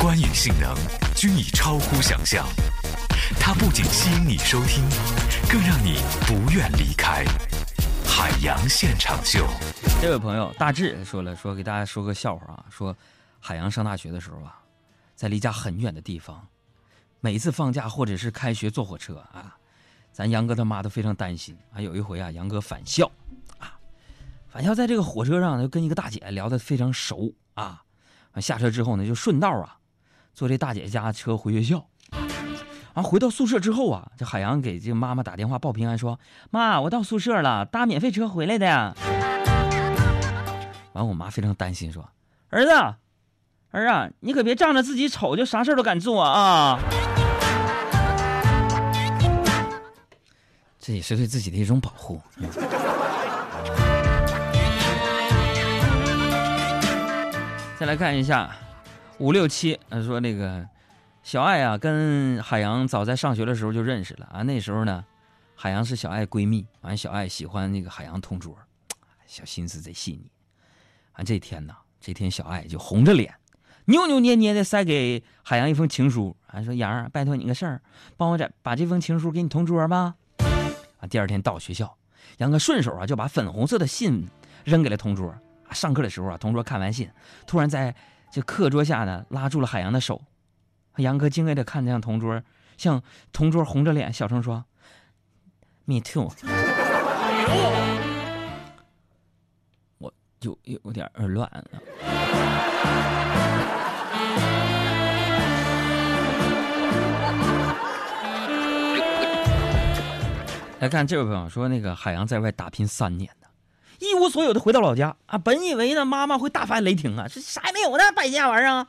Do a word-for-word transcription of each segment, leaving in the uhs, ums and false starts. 观影性能均已超乎想象。它不仅吸引你收听，更让你不愿离开。海洋现场秀。这位朋友大志说了，说给大家说个笑话啊，说海洋上大学的时候啊，在离家很远的地方，每一次放假或者是开学坐火车啊，咱杨哥他妈都非常担心啊。有一回啊，杨哥返校啊，返校在这个火车上就跟一个大姐聊得非常熟啊。下车之后呢，就顺道啊，坐这大姐家车回学校。啊，回到宿舍之后啊，这海洋给这妈妈打电话报平安，说：“妈，我到宿舍了，搭免费车回来的呀。”完，我妈非常担心，说：“儿子，儿啊，你可别仗着自己丑就啥事都敢做啊！”这也是对自己的一种保护。嗯、再来看一下五六七，说那个小爱啊，跟海洋早在上学的时候就认识了啊。那时候呢，海洋是小爱闺蜜，完、啊、小爱喜欢那个海洋同桌，小心思贼细腻。完、啊、这天呢，这天小爱就红着脸，扭扭捏捏的塞给海洋一封情书，还、啊、说：“洋儿，拜托你个事儿，帮我把这封情书给你同桌吧。”啊，第二天到学校，杨哥顺手啊就把粉红色的信扔给了同桌。啊，上课的时候啊，同桌看完信，突然在这课桌下呢拉住了海洋的手。杨哥惊愕的看向同桌，向同桌红着脸小声说 ：“Me too。”我就有点耳乱了。来看这位朋友说，那个海洋在外打拼三年呢，一无所有的回到老家啊，本以为呢妈妈会大发雷霆啊，这啥也没有呢，败家玩意儿啊，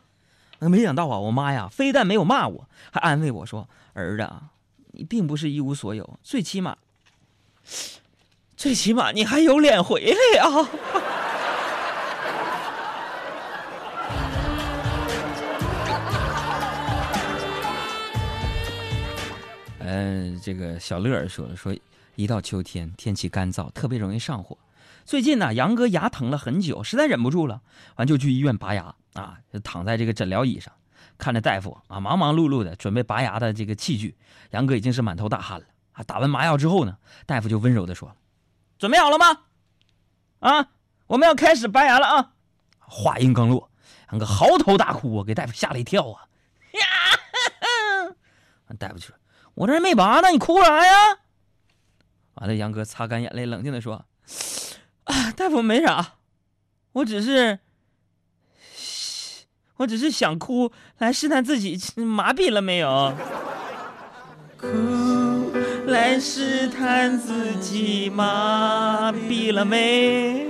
没想到啊，我妈呀非但没有骂我，还安慰我说：“儿子啊，你并不是一无所有，最起码，最起码你还有脸回来啊。”嗯，这个小乐说了，说一到秋天天气干燥，特别容易上火。最近呢、啊，杨哥牙疼了很久，实在忍不住了，完就去医院拔牙啊，就躺在这个诊疗椅上，看着大夫啊，忙忙碌碌的准备拔牙的这个器具。杨哥已经是满头大汗了啊。打完麻药之后呢，大夫就温柔的说了：“准备好了吗？啊，我们要开始拔牙了啊！”话音刚落，杨哥嚎啕大哭啊，给大夫吓了一跳啊。大夫就说：“我这没拔呢，你哭啥呀？”完了，杨哥擦干眼泪，冷静的说：“啊，大夫没啥，我只是，我只是想哭来试探自己麻痹了没有，哭来试探自己麻痹了没。”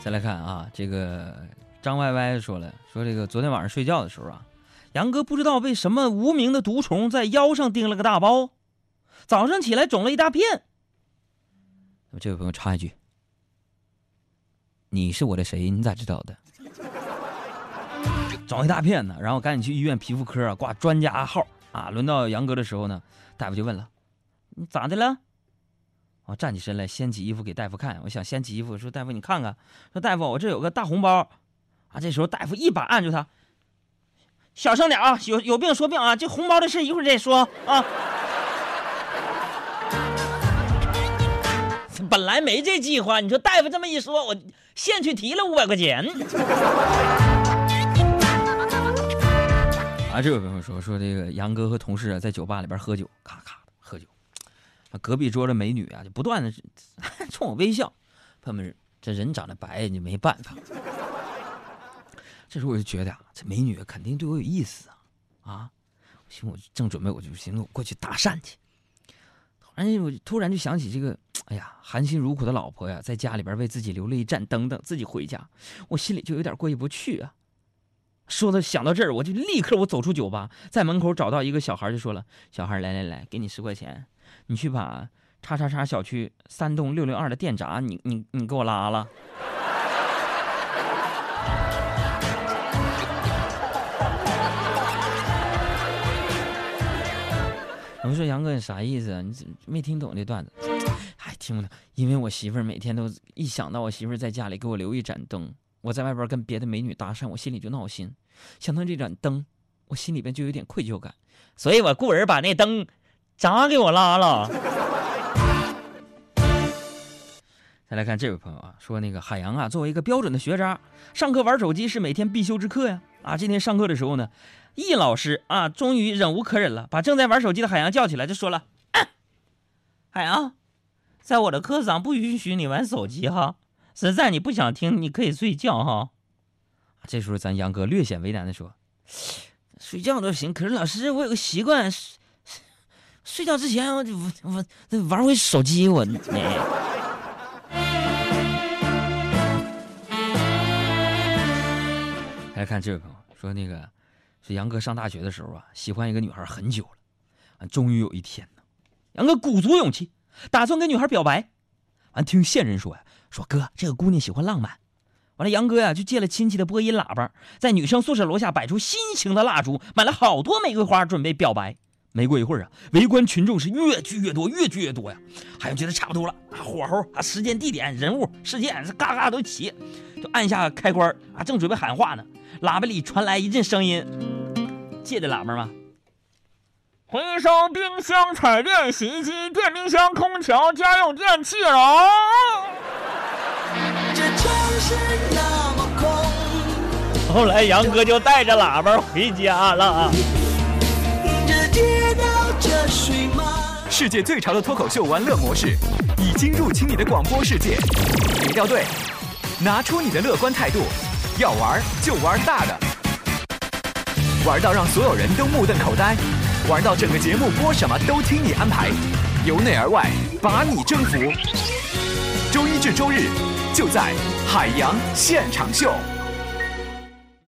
再来看啊，这个张歪歪说了，说这个昨天晚上睡觉的时候啊，杨哥不知道被什么无名的毒虫在腰上叮了个大包，早上起来肿了一大片。这位朋友插一句，你是我的谁？你咋知道的？肿一大片呢，然后赶紧去医院皮肤科啊挂专家号啊。轮到杨哥的时候呢，大夫就问了：“你咋的了？”我站起身来，掀起衣服给大夫看。我想掀起衣服，说：“大夫，你看看。”说：“大夫，我这有个大红包。”啊，这时候大夫一把按住他：“小声点啊，有有病说病啊，这红包的事一会儿再说啊。”本来没这计划，你说大夫这么一说，我现去提了五百块钱。啊，这位朋友说说这个杨哥和同事啊，在酒吧里边喝酒，咔咔的喝酒。隔壁桌的美女啊，就不断的冲我微笑。朋友们，这人长得白，你没办法。这时候我就觉得啊，这美女肯定对我有意思啊啊！我我正准备，我就寻思我过去搭讪去。突然，我突然就想起这个，哎呀，含辛茹苦的老婆呀，在家里边为自己留了一盏灯，等自己回家，我心里就有点过意不去啊。说到想到这儿，我就立刻我走出酒吧，在门口找到一个小孩，就说了：“小孩，来来来，给你十块钱。”你去把叉叉叉小区三栋六六二的电闸，你你你给我拉了。我说杨哥你啥意思啊？你没听懂这段子？哎，听不懂，因为我媳妇儿每天都一想到我媳妇儿在家里给我留一盏灯，我在外边跟别的美女搭讪，我心里就闹心，想到这盏灯，我心里边就有点愧疚感，所以我雇人把那灯砸给我拉了。再来看这位朋友啊，说那个海洋啊，作为一个标准的学渣，上课玩手机是每天必修之课呀。啊，今天上课的时候呢，易老师啊，终于忍无可忍了，把正在玩手机的海洋叫起来，就说了：“啊、海洋，在我的课上不允许你玩手机哈，实在你不想听，你可以睡觉哈。”这时候咱杨哥略显为难的说：“睡觉都行，可是老师，我有个习惯，睡觉之前我我我玩回手机我。哎”来看这位朋友说，那个是杨哥上大学的时候啊，喜欢一个女孩很久了，终于有一天呢，杨哥鼓足勇气打算跟女孩表白，完听线人说呀，说哥这个姑娘喜欢浪漫，完了杨哥呀、啊、就借了亲戚的播音喇叭，在女生宿舍楼下摆出新型的蜡烛，买了好多玫瑰花准备表白。没过一会儿啊，围观群众是越聚越多，越聚越多呀。海洋觉得差不多了，啊、火候啊，时间、地点、人物、事件，嘎嘎都齐，就按下开关啊，正准备喊话呢，喇叭里传来一阵声音，借着喇叭嘛，回收冰箱、彩电、洗衣机、电冰箱、空调、家用电器了。这城市那么空。后来杨哥就带着喇叭回家了。世界最潮的脱口秀玩乐模式已经入侵你的广播世界，别掉队，拿出你的乐观态度，要玩就玩大的，玩到让所有人都目瞪口呆，玩到整个节目播什么都听你安排，由内而外把你征服。周一至周日就在海洋现场秀。